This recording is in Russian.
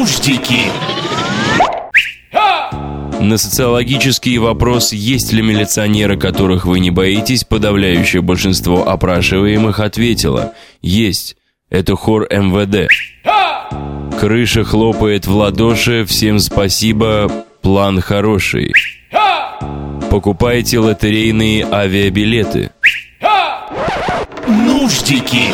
Нуждики. На социологический вопрос, есть ли милиционеры, которых вы не боитесь, подавляющее большинство опрашиваемых ответило: есть, это хор МВД. Крыша хлопает в ладоши, всем спасибо, план хороший. Покупайте лотерейные авиабилеты. Нуждики.